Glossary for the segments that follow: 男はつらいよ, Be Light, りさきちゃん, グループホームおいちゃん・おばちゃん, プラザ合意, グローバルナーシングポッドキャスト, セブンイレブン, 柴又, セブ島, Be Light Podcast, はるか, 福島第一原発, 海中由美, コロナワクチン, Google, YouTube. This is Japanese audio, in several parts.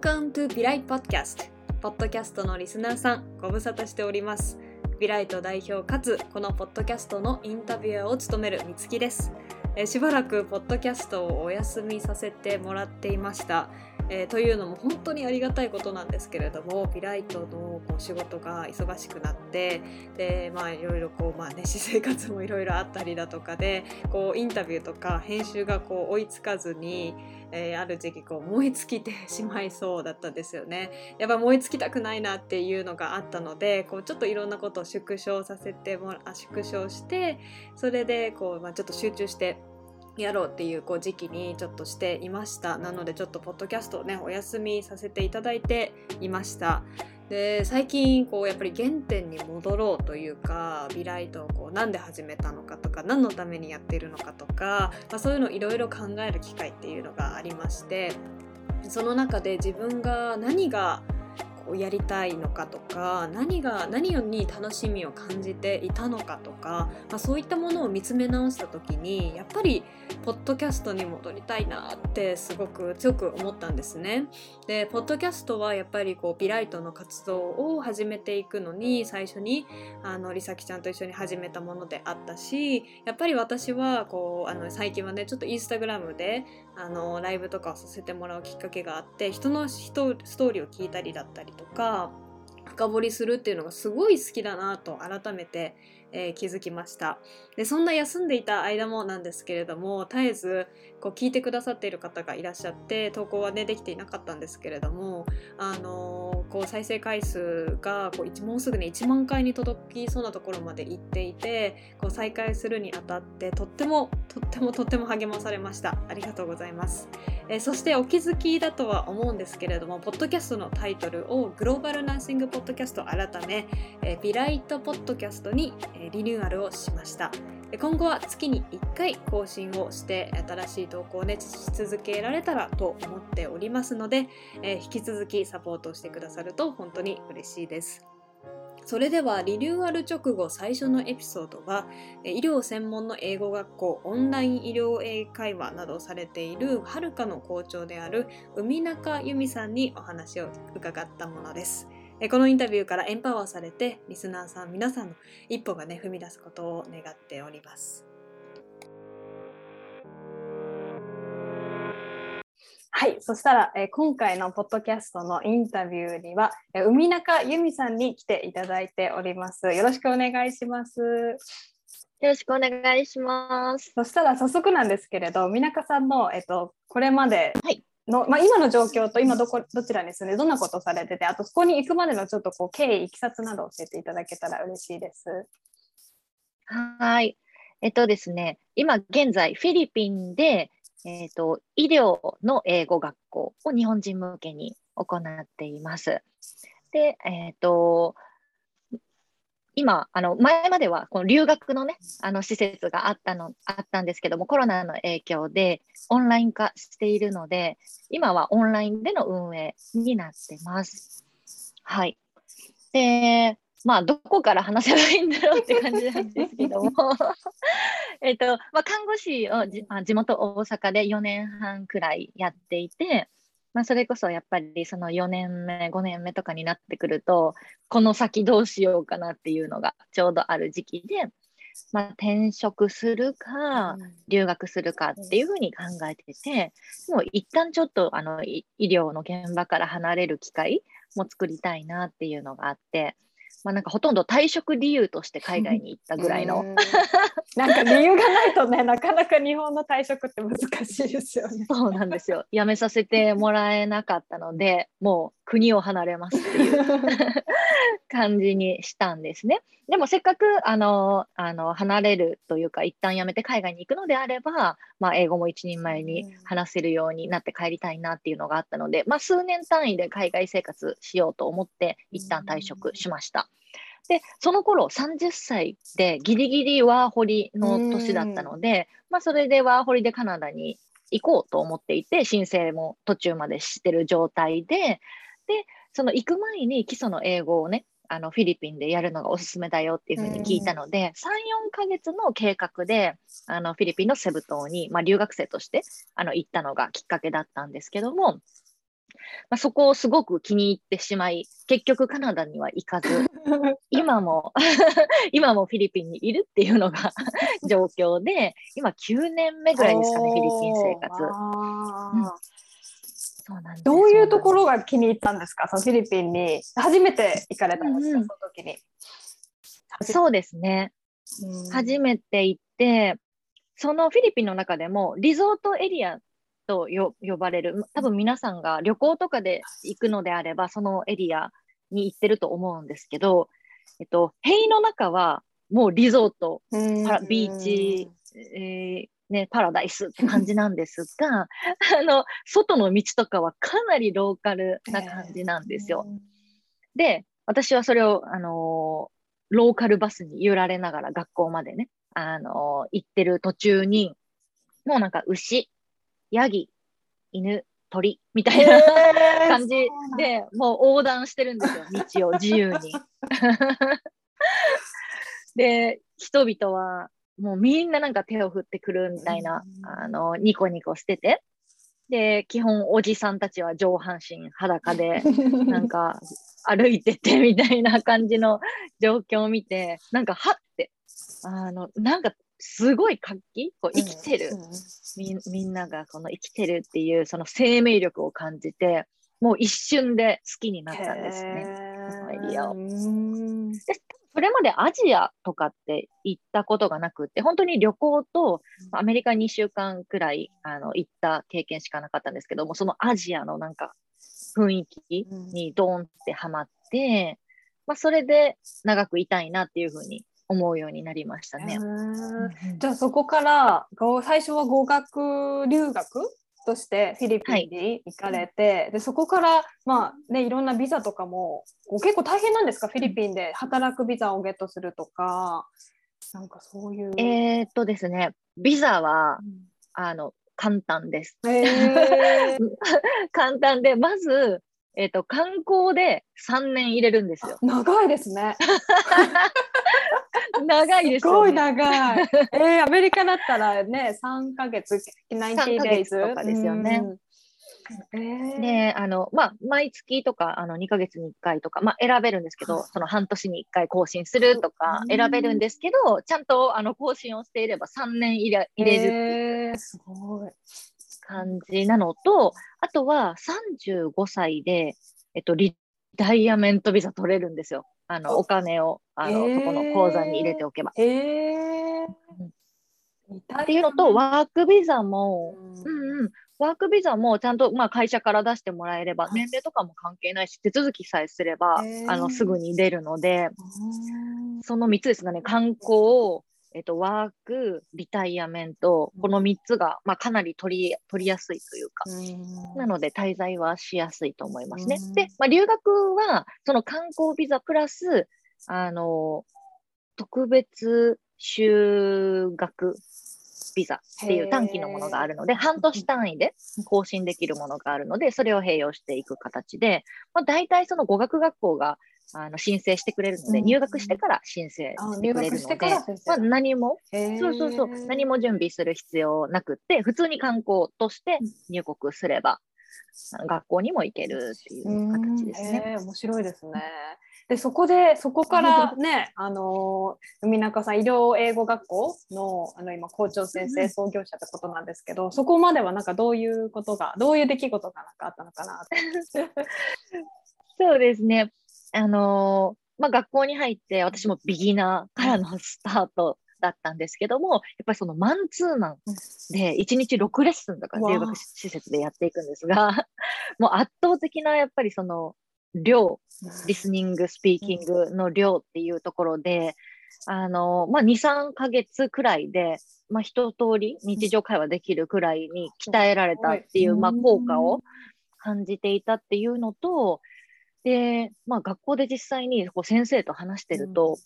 Welcome to Be Light Podcast ポッドキャストのリスナーさん、ご無沙汰しております。Be Light代表かつこのポッドキャストのインタビュアーを務めるみつきです。しばらくポッドキャストをお休みさせてもらっていました。というのも本当にありがたいことなんですけれども、Be Lightの仕事が忙しくなって、で、いろいろ私生活もいろいろあったりだとかで、インタビューとか編集が追いつかずに、ある時期燃え尽きてしまいそうだったんですよね。やっぱ燃え尽きたくないなっていうのがあったので、ちょっといろんなことを縮小して、それでちょっと集中してやろうっていう時期にちょっとしていました。なのでちょっとポッドキャストをね、お休みさせていただいていました。で、最近やっぱり原点に戻ろうというか、Be Lightをなんで始めたのかとか、何のためにやっているのかとか、そういうのをいろいろ考える機会っていうのがありまして、その中で自分が何がやりたいのかとか、何に楽しみを感じていたのかとか、そういったものを見つめ直した時に、やっぱりポッドキャストに戻りたいなってすごく強く思ったんですね。で、ポッドキャストはやっぱりBe Lightの活動を始めていくのに、最初にりさきちゃんと一緒に始めたものであったし、やっぱり私は最近はね、ちょっとインスタグラムでライブとかをさせてもらうきっかけがあって、人のストーリーを聞いたりだったりとか深掘りするっていうのがすごい好きだなと改めて、気づきました。で、そんな休んでいた間もなんですけれども、絶えず聞いてくださっている方がいらっしゃって、投稿はねできていなかったんですけれども、再生回数がもうすぐね1万回に届きそうなところまで行っていて、再開するにあたってとっても励まされました。ありがとうございます。そしてお気づきだとは思うんですけれども、ポッドキャストのタイトルをグローバルナーシングポッドキャスト改め、Be Lightポッドキャストにリニューアルをしました。今後は月に1回更新をして、新しい投稿をねし続けられたらと思っておりますので、引き続きサポートしてくださると本当に嬉しいです。それではリニューアル直後最初のエピソードは、医療専門の英語学校、オンライン医療英会話などをされているはるかの校長である海中由美さんにお話を伺ったものです。このインタビューからエンパワーされて、リスナーさん皆さんの一歩がね踏み出すことを願っております。はい、そしたら今回のポッドキャストのインタビューには海中由美さんに来ていただいております。よろしくお願いします。よろしくお願いします。そしたら早速なんですけれど、海中さんの、これまで、はいの今の状況と今どちらに住んでどんなことされてて、あとそこに行くまでのちょっと経緯、いきさつなどを教えていただけたら嬉しいです。はい、ですね、今現在フィリピンで、医療の英語学校を日本人向けに行っています。で、今前まではこの留学のね施設があったんですけども、コロナの影響でオンライン化しているので、今はオンラインでの運営になってます。はい。で、どこから話せばいいんだろうって感じなんですけども看護師を地元大阪で4年半くらいやっていて、それこそやっぱりその4年目5年目とかになってくると、この先どうしようかなっていうのがちょうどある時期で、転職するか留学するかっていうふうに考えてて、もう一旦ちょっと医療の現場から離れる機会も作りたいなっていうのがあって、なんかほとんど退職理由として海外に行ったぐらいのなんか理由がないとね、なかなか日本の退職って難しいですよね。そうなんですよ。辞めさせてもらえなかったので、もう国を離れますっていう感じにしたんですね。でもせっかく離れるというか、一旦辞めて海外に行くのであれば、英語も一人前に話せるようになって帰りたいなっていうのがあったので、数年単位で海外生活しようと思って一旦退職しました。で、その頃30歳でギリギリワーホリの年だったので、それでワーホリでカナダに行こうと思っていて、申請も途中までしてる状態で、その行く前に基礎の英語をねフィリピンでやるのがおすすめだよっていうふうに聞いたので、3、4ヶ月の計画でフィリピンのセブ島に、留学生として行ったのがきっかけだったんですけども、まあ、そこをすごく気に入ってしまい、結局カナダには行かず、今もフィリピンにいるっていうのが状況で、今9年目ぐらいですかね、フィリピン生活。うん、そうなんです。どういうところが気に入ったんですか？そのフィリピンに初めて行かれたんですか、うん、その時に。そうですね、うん、初めて行って、そのフィリピンの中でもリゾートエリアと呼ばれる、多分皆さんが旅行とかで行くのであればそのエリアに行ってると思うんですけど、塀の中はもうリゾート、ビーチ、パラダイスって感じなんですが外の道とかはかなりローカルな感じなんですよ。で、私はそれをローカルバスに揺られながら学校までね、行ってる途中に、もうなんか牛、ヤギ、犬、鳥みたいな感じで、もう横断してるんですよ、道を自由に。で、人々はもうみんななんか手を振ってくるみたいな、ニコニコしてて、で、基本おじさんたちは上半身裸で、なんか、歩いててみたいな感じの状況を見て、なんかはってなんかすごい活気、こう生きてる、みんながこの生きてるっていうその生命力を感じて、もう一瞬で好きになったんですね、このエリアを。で、それまでアジアとかって行ったことがなくて、本当に旅行とアメリカ2週間くらい行った経験しかなかったんですけども、そのアジアのなんか雰囲気にドーンってはまって、まあ、それで長くいたいなっていうふうに思うようになりましたね。じゃあそこから最初は語学留学としてフィリピンに行かれて、はい、でそこから、まあね、いろんなビザとかも結構大変なんですか？フィリピンで働くビザをゲットするとか、なんかそういう。ですね、ビザは、簡単です。簡単で、まず、観光で3年入れるんですよ。長いですね。長いですよね。すごい長い。アメリカだったらね、3ヶ月、90 days とかですよね。で、毎月とか2ヶ月に1回とか、選べるんですけど、その半年に1回更新するとか選べるんですけど、ちゃんと更新をしていれば3年入れるっていう、すごい感じなのと、あとは35歳で、リタイアメントビザ取れるんですよ。お金をそこの口座に入れておけば。っていうのと、ワークビザもちゃんと、会社から出してもらえれば、年齢とかも関係ないし、手続きさえすればすぐに出るので、その3つですがね、観光、ワーク、リタイアメント、この3つが、かなり取りやすいというか、なので滞在はしやすいと思いますね。で、留学はその観光ビザプラス特別修学ビザっていう短期のものがあるので、半年単位で更新できるものがあるので、それを併用していく形で、大体その語学学校が申請してくれるので、入学してから申請してくれるので、何も準備する必要なくて、普通に観光として入国すれば学校にも行けるっていう形ですね。面白いですね。で、そこからね、海中さん、医療英語学校の、今、校長先生、創業者ってことなんですけど、そこまではなんかどういう出来事がなんかあったのかなって。そうですね。学校に入って、私もビギナーからのスタートだったんですけども、やっぱりそのマンツーマンで1日6レッスンとか留学施設でやっていくんですが、もう圧倒的なやっぱりその量、リスニング、スピーキングの量っていうところで、2、3ヶ月くらいで、一通り日常会話できるくらいに鍛えられたっていう、効果を感じていたっていうのと、で、学校で実際に先生と話してると、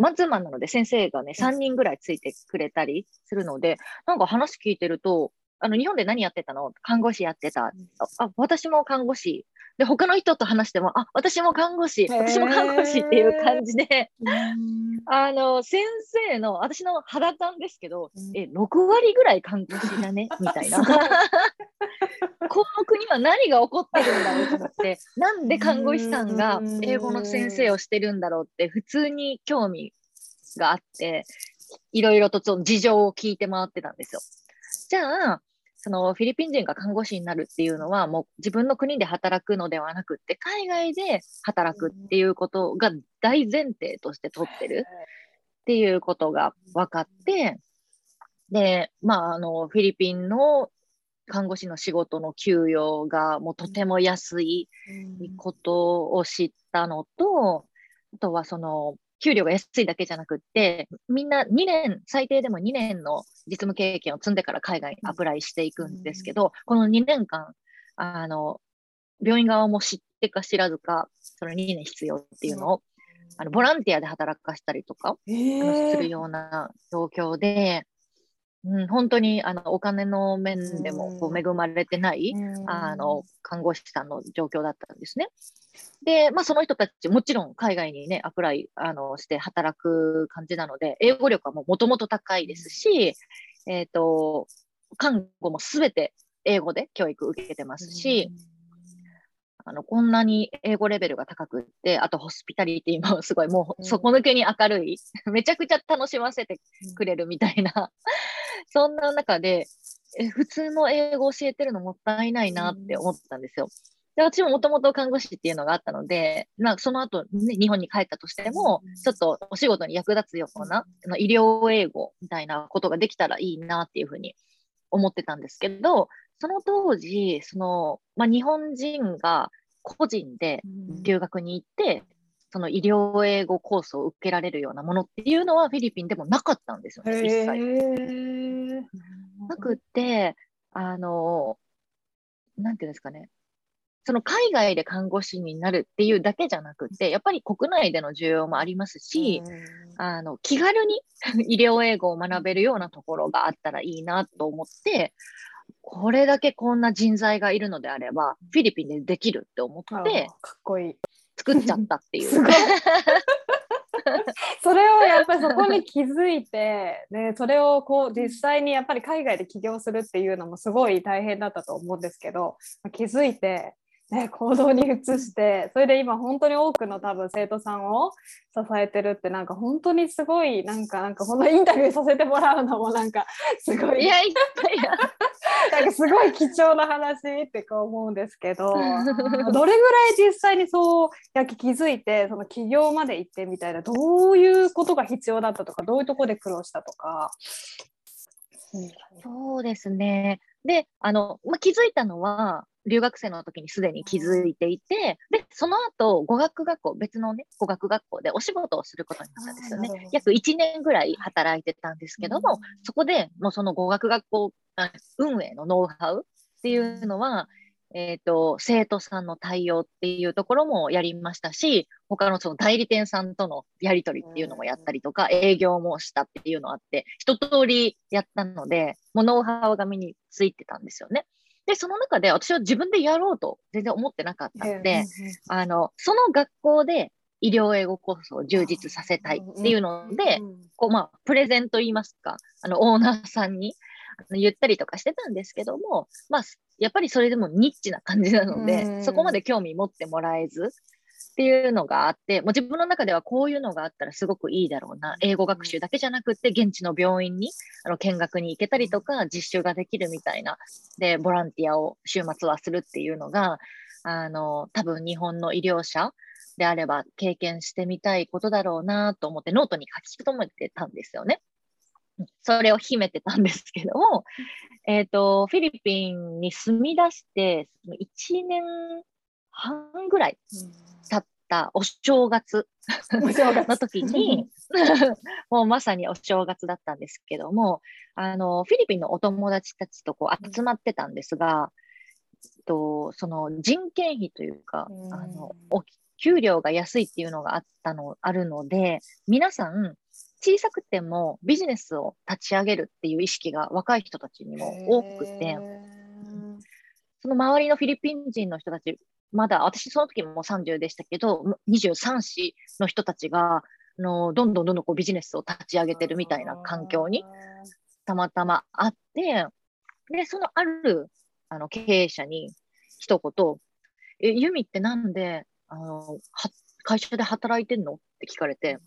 マンツーマンなので先生がね、3人ぐらいついてくれたりするので、なんか話聞いてると、日本で何やってたの？看護師やってた。あ、私も看護師。で、他の人と話しても、あ、私も看護師っていう感じで、先生の、私の肌感ですけど、6割ぐらい看護師だね、みたいな。この国は何が起こってるんだろうと思って、なんで看護師さんが英語の先生をしてるんだろうって、普通に興味があって、いろいろと事情を聞いて回ってたんですよ。じゃあ、そのフィリピン人が看護師になるっていうのは、もう自分の国で働くのではなくって、海外で働くっていうことが大前提として取ってるっていうことが分かって、で、フィリピンの看護師の仕事の給与がもうとても安いことを知ったのと、あとはその、給料が安いだけじゃなくって、みんな2年、最低でも2年の実務経験を積んでから海外にアプライしていくんですけど、この2年間、病院側も知ってか知らずか、その2年必要っていうのを、ボランティアで働かしたりとか、するような状況で、本当にお金の面でも恵まれてない、看護師さんの状況だったんですね。で、その人たちもちろん海外にねアプライして働く感じなので、英語力はもともと高いですし、看護もすべて英語で教育受けてますし、こんなに英語レベルが高くって、あとホスピタリティもすごい、もう底抜けに明るい、めちゃくちゃ楽しませてくれるみたいな、そんな中で普通の英語を教えてるのもったいないなって思ったんですよ。で、私ももともと看護師っていうのがあったので、その後、ね、日本に帰ったとしても、ちょっとお仕事に役立つような医療英語みたいなことができたらいいなっていうふうに思ってたんですけど、その当時、日本人が個人で留学に行って、その医療英語コースを受けられるようなものっていうのはフィリピンでもなかったんですよね、一切。なくって、なんていうんですかね、その海外で看護師になるっていうだけじゃなくて、やっぱり国内での需要もありますし、気軽に医療英語を学べるようなところがあったらいいなと思って、これだけこんな人材がいるのであれば、フィリピンでできるって思って、かっこいい。作っちゃったっていう。それをやっぱりそこに気づいて、ね、それをこう実際にやっぱり海外で起業するっていうのもすごい大変だったと思うんですけど、気づいて、ね、行動に移して、それで今本当に多くの多分生徒さんを支えてるって、なんか本当にすごい、なんかこのインタビューさせてもらうのもなんかすごい、いやなんかすごい貴重な話ってこう思うんですけど、どれぐらい実際にそうや気づいて、その起業まで行ってみたいな、どういうことが必要だったとか、どういうところで苦労したとか。そうですね。で、気づいたのは留学生の時にすでに気づいていて、で、その後語学学校、別のね語学学校でお仕事をすることになったんですよね。約1年ぐらい働いてたんですけども、そこでもうその語学学校運営のノウハウっていうのは、生徒さんの対応っていうところもやりましたし、他のその代理店さんとのやり取りっていうのもやったりとか、営業もしたっていうのあって、一通りやったので、もうノウハウが身についてたんですよね。で、その中で私は自分でやろうと全然思ってなかったので、その学校で医療英語コースを充実させたいっていうので、プレゼンと言いますか、オーナーさんに言ったりとかしてたんですけども、やっぱりそれでもニッチな感じなので、そこまで興味持ってもらえずっていうのがあって、もう自分の中ではこういうのがあったらすごくいいだろうな。英語学習だけじゃなくって、現地の病院に見学に行けたりとか、実習ができるみたいな。で、ボランティアを週末はするっていうのが、多分日本の医療者であれば経験してみたいことだろうなと思って、ノートに書き留めてたんですよね。それを秘めてたんですけども、フィリピンに住み出して、1年半ぐらい経ったお正月の時にもうまさにお正月だったんですけども、フィリピンのお友達たちとこう集まってたんですが、その人件費というか、お給料が安いっていうのがあるので、皆さん小さくてもビジネスを立ち上げるっていう意識が若い人たちにも多くて、その周りのフィリピン人の人たち、まだ私その時も30でしたけど、23歳の人たちがどんどんこうビジネスを立ち上げてるみたいな環境にたまたまあって、でそのある経営者に一言、ユミってなんで会社で働いてんのって聞かれて、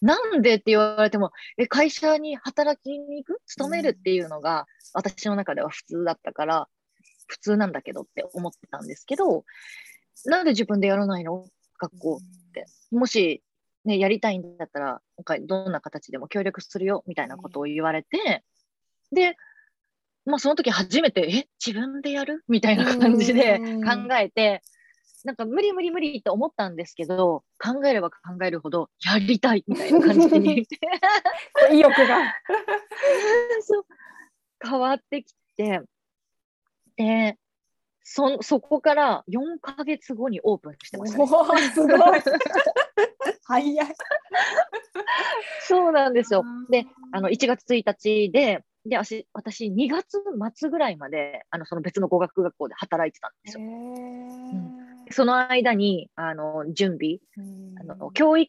なんでって言われても、会社に働きに行く、勤めるっていうのが私の中では普通だったから、普通なんだけどって思ってたんですけど、なんで自分でやらないの学校って、もし、ね、やりたいんだったら今回どんな形でも協力するよみたいなことを言われて、で、その時初めて自分でやるみたいな感じで考えて、なんか無理と思ったんですけど、考えれば考えるほどやりたいみたいな感じに意欲がそう変わってきて、でそこから4ヶ月後にオープンしてました、ね、すごい早いそうなんですよ。で1月1日で私2月末ぐらいまでその別の語学学校で働いてたんですよ、その間に準備、教育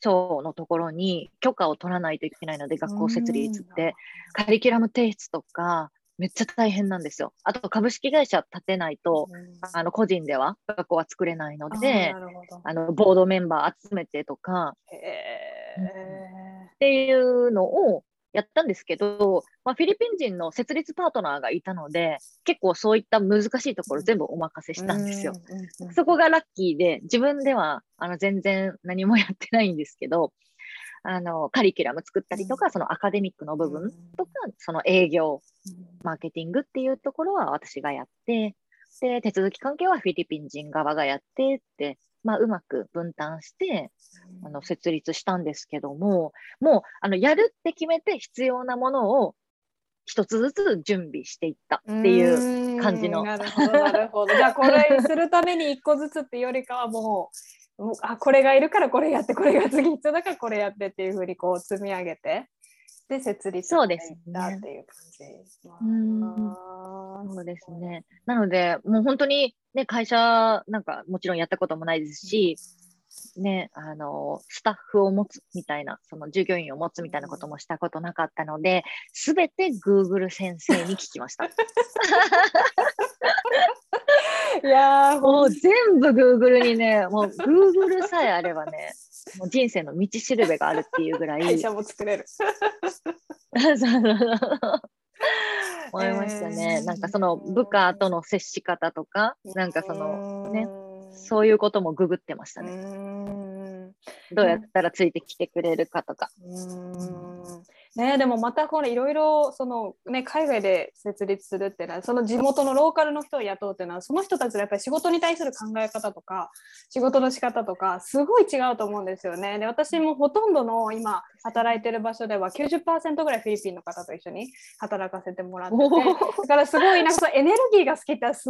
庁のところに許可を取らないといけないので、学校設立ってカリキュラム提出とかめっちゃ大変なんですよ。あと株式会社立てないと、個人では学校は作れないので、ボードメンバー集めてとか、っていうのをやったんですけど、フィリピン人の設立パートナーがいたので、結構そういった難しいところ全部お任せしたんですよ、そこがラッキーで、自分では全然何もやってないんですけど、カリキュラム作ったりとか、そのアカデミックの部分とか、その営業、マーケティングっていうところは私がやって、で手続き関係はフィリピン人側がやってって、うまく分担して設立したんですけども、もうやるって決めて必要なものを一つずつ準備していったっていう感じの。なるほどじゃあこれするために一個ずつってよりかは、もうこれがいるからこれやって、これが次必要だからこれやってっていうふうにこう積み上げて、で設立していったっていう感じ。そうですね。なのでもう本当にね、会社なんかもちろんやったこともないですし、ね、スタッフを持つみたいな、その従業員を持つみたいなこともしたことなかったので、すべて Google 先生に聞きましたいやもう全部 Google にね、もう Google さえあればね、もう人生の道しるべがあるっていうぐらい会社も作れる思いましたね。なんかその部下との接し方とか、なんかそのね、そういうこともググってましたね。どうやったらついてきてくれるかとか。でもまたこれいろいろその、ね、海外で設立するっていうのは、その地元のローカルの人を雇うっていうのは、その人たちのやっぱり仕事に対する考え方とか仕事の仕方とかすごい違うと思うんですよね。で私もほとんどの今働いてる場所では 90% ぐらいフィリピンの方と一緒に働かせてもらってて、だからすごいなんかエネルギーが好きってす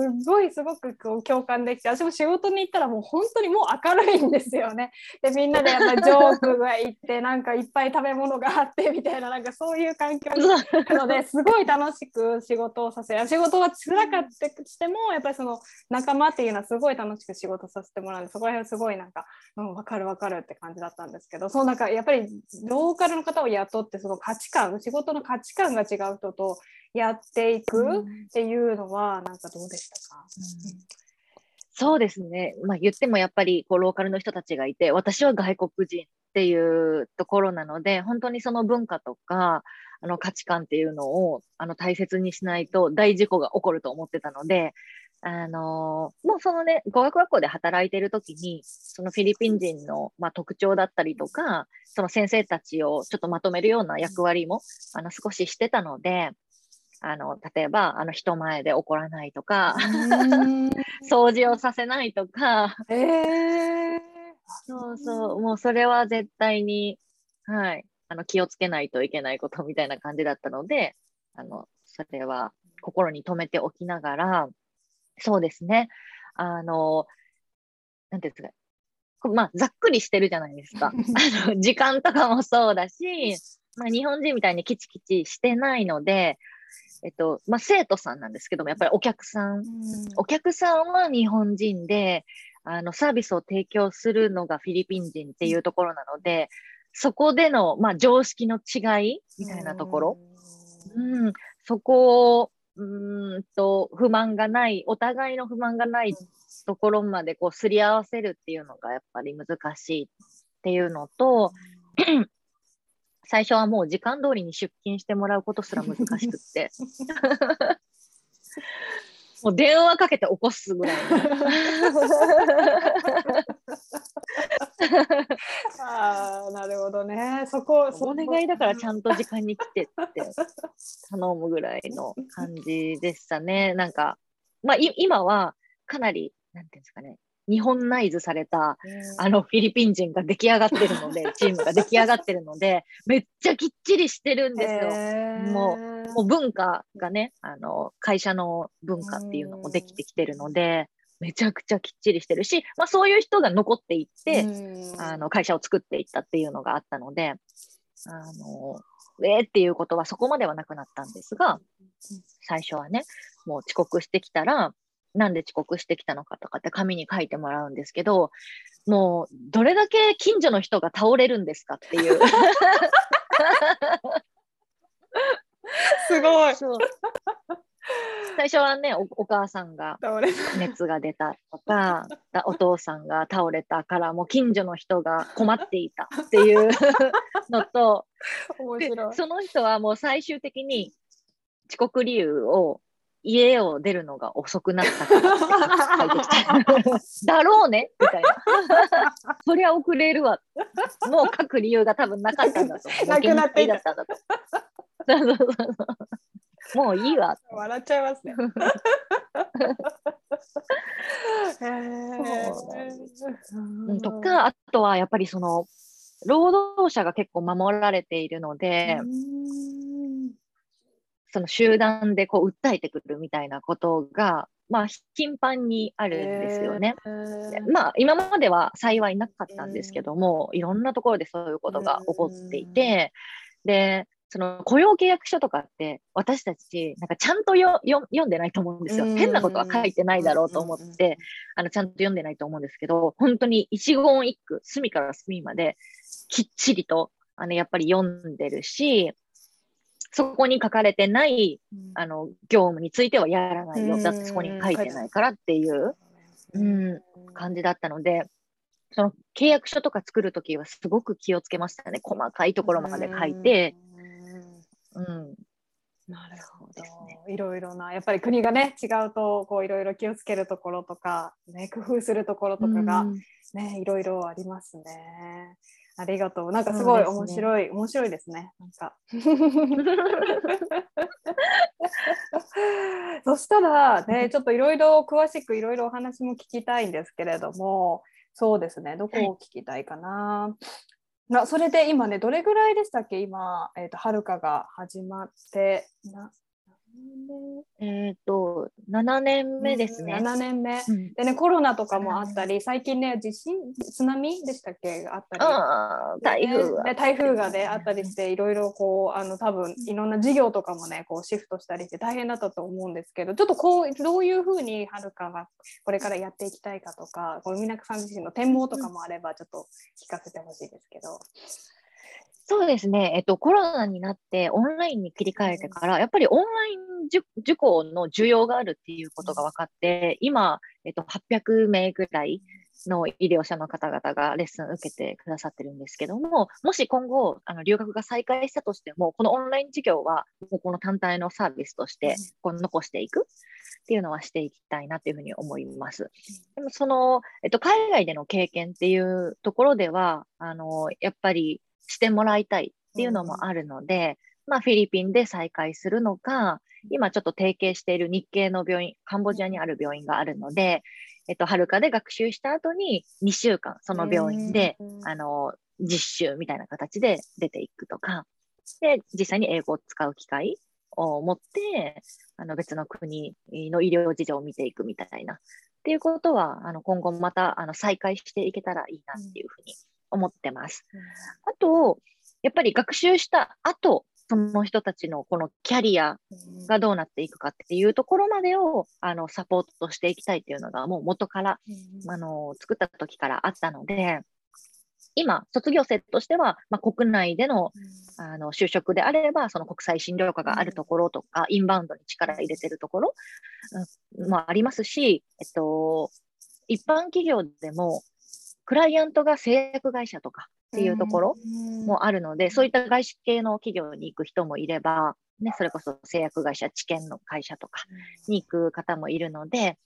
ごくこう共感できて、私も仕事に行ったらもう本当にもう明るいんですよね。でみんなでやっぱりジョークがいって、なんかいっぱい食べ物があってみたいな、なんかそういう環境なので、すごい楽しく仕事をさせ仕事は辛かったとしても、やっぱりその仲間っていうのはすごい楽しく仕事させてもらうので、そこら辺はすごいなんか、分かるって感じだったんですけど、そうなんかやっぱりローカルの方を雇って、その価値観、仕事の価値観が違う人とやっていくっていうのは、なんかどうでしたか？そうですね、言ってもやっぱりこうローカルの人たちがいて、私は外国人っていうところなので、本当にその文化とか価値観っていうのを大切にしないと大事故が起こると思ってたので、もうそのね、語学学校で働いてる時にそのフィリピン人の、特徴だったりとか、その先生たちをちょっとまとめるような役割も少ししてたので、例えば人前で怒らないとか掃除をさせないとか、そうもうそれは絶対に、気をつけないといけないことみたいな感じだったので、それは心に留めておきながら、そうですね、なんていうんですか、まあ、ざっくりしてるじゃないですか時間とかもそうだし、まあ、日本人みたいにキチキチしてないので、まあ、生徒さんなんですけどもやっぱりお客さんは日本人でサービスを提供するのがフィリピン人っていうところなのでそこでの、まあ、常識の違いみたいなところ、うん、そこを不満がないお互いの不満がないところまでこうすり合わせるっていうのがやっぱり難しいっていうのと最初はもう時間通りに出勤してもらうことすら難しくってもう電話かけて起こすぐらいあ、なるほどね。そこお願いだからちゃんと時間に来てって頼むぐらいの感じでしたね。なんか、まあ、今はかなりなんていうんですかね、日本ナイズされたフィリピン人が出来上がってるのでチームが出来上がってるのでめっちゃきっちりしてるんですよ、もう文化がね会社の文化っていうのもできてきてるのでめちゃくちゃきっちりしてるし、まあ、そういう人が残っていって会社を作っていったっていうのがあったのでっていうことはそこまではなくなったんですが最初はねもう遅刻してきたらなんで遅刻してきたのかとかって紙に書いてもらうんですけどもうどれだけ近所の人が倒れるんですかっていうすごい最初はね お母さんが熱が出たとかお父さんが倒れたからもう近所の人が困っていたっていうのと面白いその人はもう最終的に遅刻理由を家を出るのが遅くなったから帰ってきただろうねみたいなそりゃ遅れるわもう書く理由が多分なかったんだとなくなっていたもういいわって笑っちゃいますねとかあとはやっぱりその労働者が結構守られているのでその集団でこう訴えてくるみたいなことが、まあ、頻繁にあるんですよね、まあ、今までは幸いなかったんですけども、いろんなところでそういうことが起こっていて、でその雇用契約書とかって私たちなんかちゃんと読んでないと思うんですよ。変なことは書いてないだろうと思ってちゃんと読んでないと思うんですけど本当に一言一句隅から隅まできっちりとやっぱり読んでるしそこに書かれてない業務についてはやらないよだってそこに書いてないからっていう、感じだったのでその契約書とか作るときはすごく気をつけましたね。細かいところまで書いてなるほど、ね、いろいろなやっぱり国がね違うとこういろいろ気をつけるところとか、ね、工夫するところとかが、ね、いろいろありますね。ありがとう。なんかすごい面白いですね。なんかそしたらねちょっといろいろ詳しくいろいろお話も聞きたいんですけれどもそうですねどこを聞きたいかな、それで今ねどれぐらいでしたっけ今、はるかが始まって7年目ですね。7年目でねコロナとかもあったり最近ね津波でしたっけあったり台風が、ね、あったりしていろいろこう多分いろんな事業とかもねこうシフトしたりして大変だったと思うんですけどちょっとこうどういうふうにはるかがこれからやっていきたいかとかこう海中さん自身の展望とかもあればちょっと聞かせてほしいですけど。そうですね、コロナになってオンラインに切り替えてからやっぱりオンライン受講の需要があるっていうことが分かって今、800名ぐらいの医療者の方々がレッスン受けてくださってるんですけどももし今後留学が再開したとしてもこのオンライン授業はもうこの単体のサービスとしてこう残していくっていうのはしていきたいなというふうに思います。でもその、海外での経験っていうところではやっぱりしてもらいたいっていうのもあるので、まあ、フィリピンで再開するのか今ちょっと提携している日系の病院カンボジアにある病院があるので、はるかで学習した後に2週間その病院で実習みたいな形で出ていくとかで実際に英語を使う機会を持って別の国の医療事情を見ていくみたいなっっていうことは今後また再開していけたらいいなっていうふうに思ってます。あとやっぱり学習した後その人たちのこのキャリアがどうなっていくかっていうところまでをサポートしていきたいっていうのがもう元から作った時からあったので、今卒業生としては、国内での、就職であればその国際診療科があるところとか、インバウンドに力入れてるところもありますし、一般企業でもクライアントが製薬会社とかっていうところもあるので、そういった外資系の企業に行く人もいれば、それこそ製薬会社、治験の会社とかに行く方もいるので、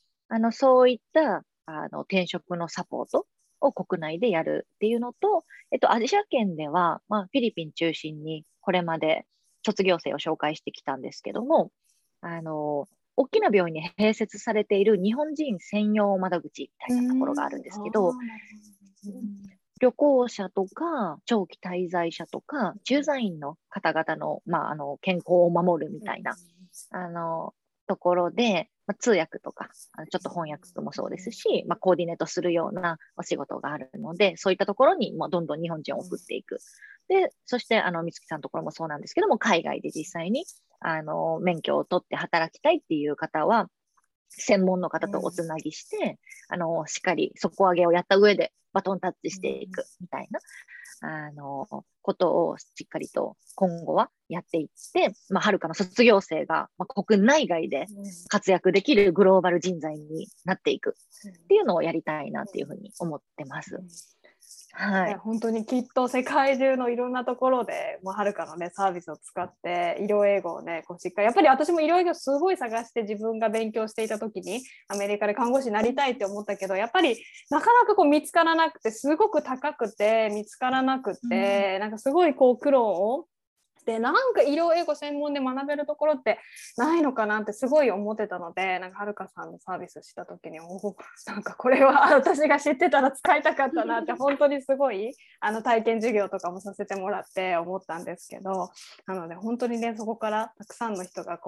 そういった転職のサポートを国内でやるっていうのと、アジア圏では、フィリピン中心にこれまで卒業生を紹介してきたんですけども、大きな病院に併設されている日本人専用窓口みたいなところがあるんですけど、旅行者とか長期滞在者とか駐在員の方々の、健康を守るみたいな、ところで、通訳とかちょっと翻訳もそうですし、コーディネートするようなお仕事があるので、そういったところにどんどん日本人を送っていく。で、そして美月さんのところもそうなんですけども、海外で実際に免許を取って働きたいっていう方は専門の方とおつなぎして、しっかり底上げをやった上でバトンタッチしていくみたいな、ことをしっかりと今後はやっていって、はるかの卒業生が国内外で活躍できるグローバル人材になっていくっていうのをやりたいなっていうふうに思ってます。はい、本当にきっと世界中のいろんなところではるかの、サービスを使って医療英語をね、しっかりやっぱり私も医療英語すごい探して、自分が勉強していた時にアメリカで看護師になりたいって思ったけど、やっぱりなかなか見つからなくて、すごく高くて見つからなくて、なんかすごい苦労をで、なんか医療英語専門で学べるところってないのかなってすごい思ってたので、なんかはるかさんのサービスした時に、なんかこれは私が知ってたら使いたかったなって本当にすごい体験授業とかもさせてもらって思ったんですけど、なので本当にね、そこからたくさんの人が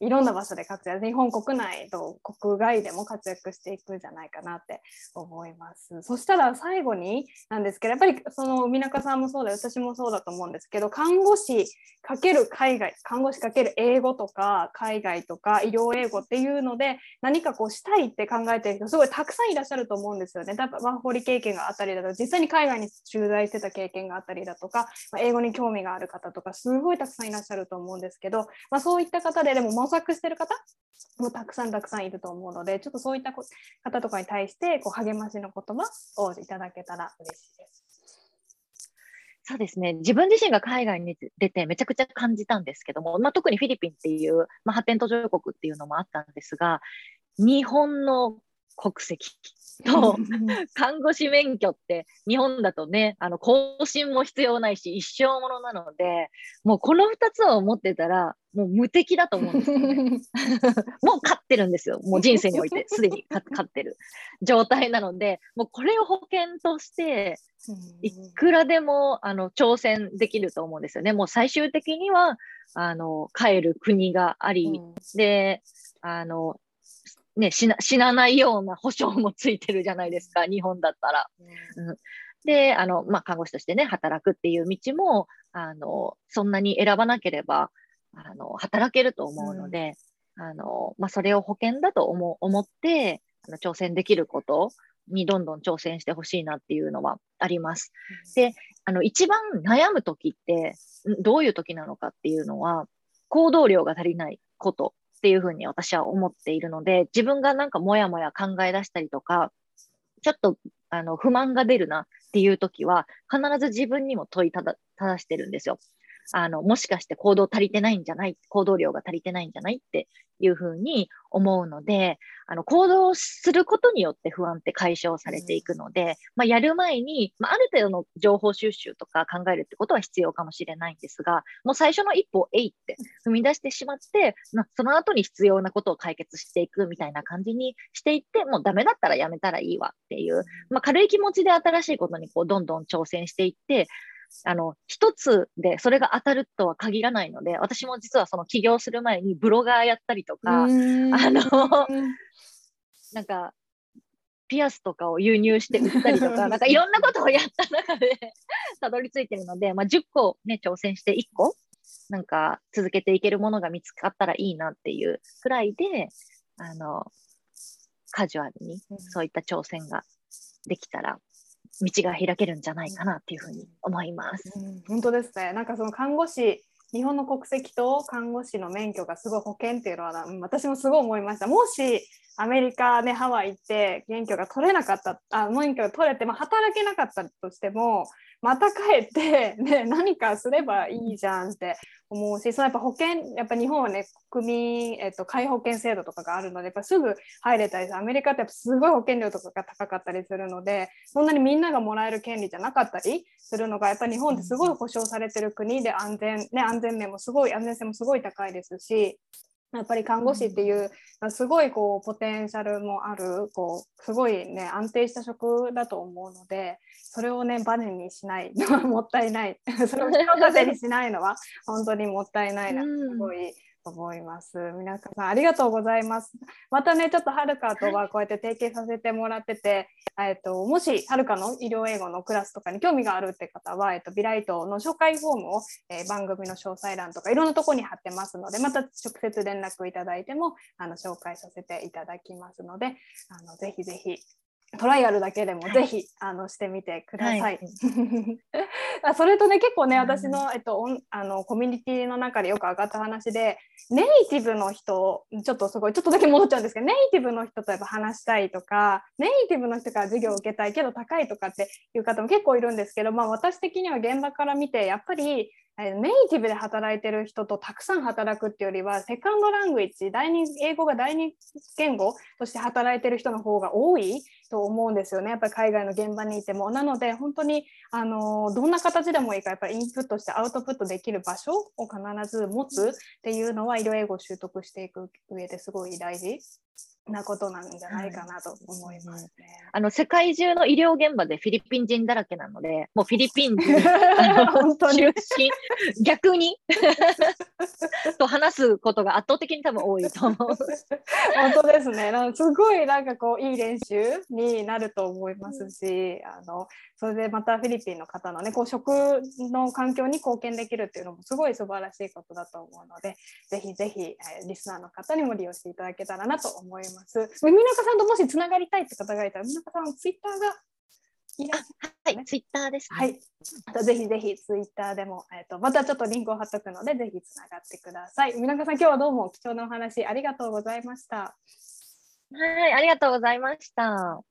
いろんな場所で活躍、日本国内と国外でも活躍していくんじゃないかなって思います。そしたら最後になんですけど、やっぱり海中さんもそうだ、私もそうだと思うんですけど、看護師×海外、看護師×英語とか海外とか医療英語っていうので、何かしたいって考えてる人すごいたくさんいらっしゃると思うんですよね。だからワーホリ経験があったりだとか、実際に海外に駐在してた経験があったりだとか、英語に興味がある方とかすごいたくさんいらっしゃると思うんですけど、そういった方でも模索してる方もたくさんいると思うので、ちょっとそういった方とかに対して励ましの言葉をいただけたら嬉しいです。そうですね、自分自身が海外に出てめちゃくちゃ感じたんですけども、特にフィリピンっていう、発展途上国っていうのもあったんですが、日本の国籍と看護師免許って日本だとね、更新も必要ないし一生ものなので、もうこの2つを持ってたらもう無敵だと思うんですよね。もう勝ってるんですよ。もう人生においてすでに勝ってる状態なので、もうこれを保険としていくらでも挑戦できると思うんですよね。もう最終的には帰る国があり、で死なないような保証もついてるじゃないですか、日本だったら。で、看護師としてね、働くっていう道もそんなに選ばなければ働けると思うので、それを保険だと思って挑戦できることにどんどん挑戦してほしいなっていうのはあります。で、一番悩む時ってどういう時なのかっていうのは、行動量が足りないことっていうふうに私は思っているので、自分がなんかもやもや考え出したりとか、ちょっと不満が出るなっていう時は必ず自分にも問いただしてるんですよ。もしかして行動量が足りてないんじゃないっていうふうに思うので、行動することによって不安って解消されていくので、やる前に、ある程度の情報収集とか考えるってことは必要かもしれないんですが、もう最初の一歩をって踏み出してしまって、その後に必要なことを解決していくみたいな感じにしていって、もうダメだったらやめたらいいわっていう、軽い気持ちで新しいことにどんどん挑戦していって、一つでそれが当たるとは限らないので、私も実は起業する前にブロガーやったりとか、なんかピアスとかを輸入して売ったりとか、なんかいろんなことをやった中でたどり着いてるので、まあ、10個、ね、挑戦して1個なんか続けていけるものが見つかったらいいなっていうくらいで、カジュアルにそういった挑戦ができたら道が開けるんじゃないかなっていうふうに思います、うん、本当ですね。なんかその看護師、日本の国籍と看護師の免許がすごい保険っていうのは私もすごい思いました。もしアメリカでハワイ行って免許が取れなかった、免許が取れて、まあ、働けなかったとしてもまた帰って、ね、何かすればいいじゃんって思うし、そのやっぱ保険、やっぱ日本はね国民、皆保険制度とかがあるのでやっぱすぐ入れたりする。アメリカってやっぱすごい保険料とかが高かったりするのでそんなにみんながもらえる権利じゃなかったりするのが、やっぱ日本ってすごい保障されてる国で安全性もすごい高いですし、やっぱり看護師っていうすごいこうポテンシャルもあるこうすごいね安定した職だと思うので、それをねバネにしないのはもったいないそれを人風にしないのは本当にもったいないなとすごい思います、うん、皆さんありがとうございます。またねちょっとはるかとはこうやって提携させてもらってて、もしはるかの医療英語のクラスとかに興味があるって方は、Be Lightの紹介フォームを、番組の詳細欄とかいろんなところに貼ってますので、また直接連絡いただいても紹介させていただきますので、ぜひぜひトライアルだけでもぜひ、はい、してみてください、はい、それとね結構ね私の、コミュニティの中でよく上がった話で、ネイティブの人、ちょっとだけ戻っちゃうんですけど、ネイティブの人とやっぱ話したいとかネイティブの人から授業を受けたいけど高いとかっていう方も結構いるんですけど、まあ、私的には現場から見てやっぱりネイティブで働いてる人とたくさん働くっていうよりはセカンドラングイッジ、英語が第二言語として働いてる人の方が多いと思うんですよね、やっぱり海外の現場にいても。なので本当にどんな形でもいいからやっぱりインプットしてアウトプットできる場所を必ず持つっていうのは医療英語を習得していく上ですごい大事なことなんじゃないかなと思いますね、うん、世界中の医療現場でフィリピン人だらけなので、もうフィリピン人本当に逆にと話すことが圧倒的に多分多いと思う本当ですね。すごいなんかこういい練習になると思いますし、それでまたフィリピンの方のねこう食の環境に貢献できるっていうのもすごい素晴らしいことだと思うので、ぜひぜひリスナーの方にも利用していただけたらなと思います。みなかさんともしつながりたいって方がいたら、みなかさんツイッターがいらっしゃる、ね、はい、ツイッターです、ね、はい、あとぜひぜひツイッターでも、またちょっとリンクを貼っとくのでぜひつながってください。みなかさん今日はどうも貴重なお話ありがとうございました。はい、ありがとうございました。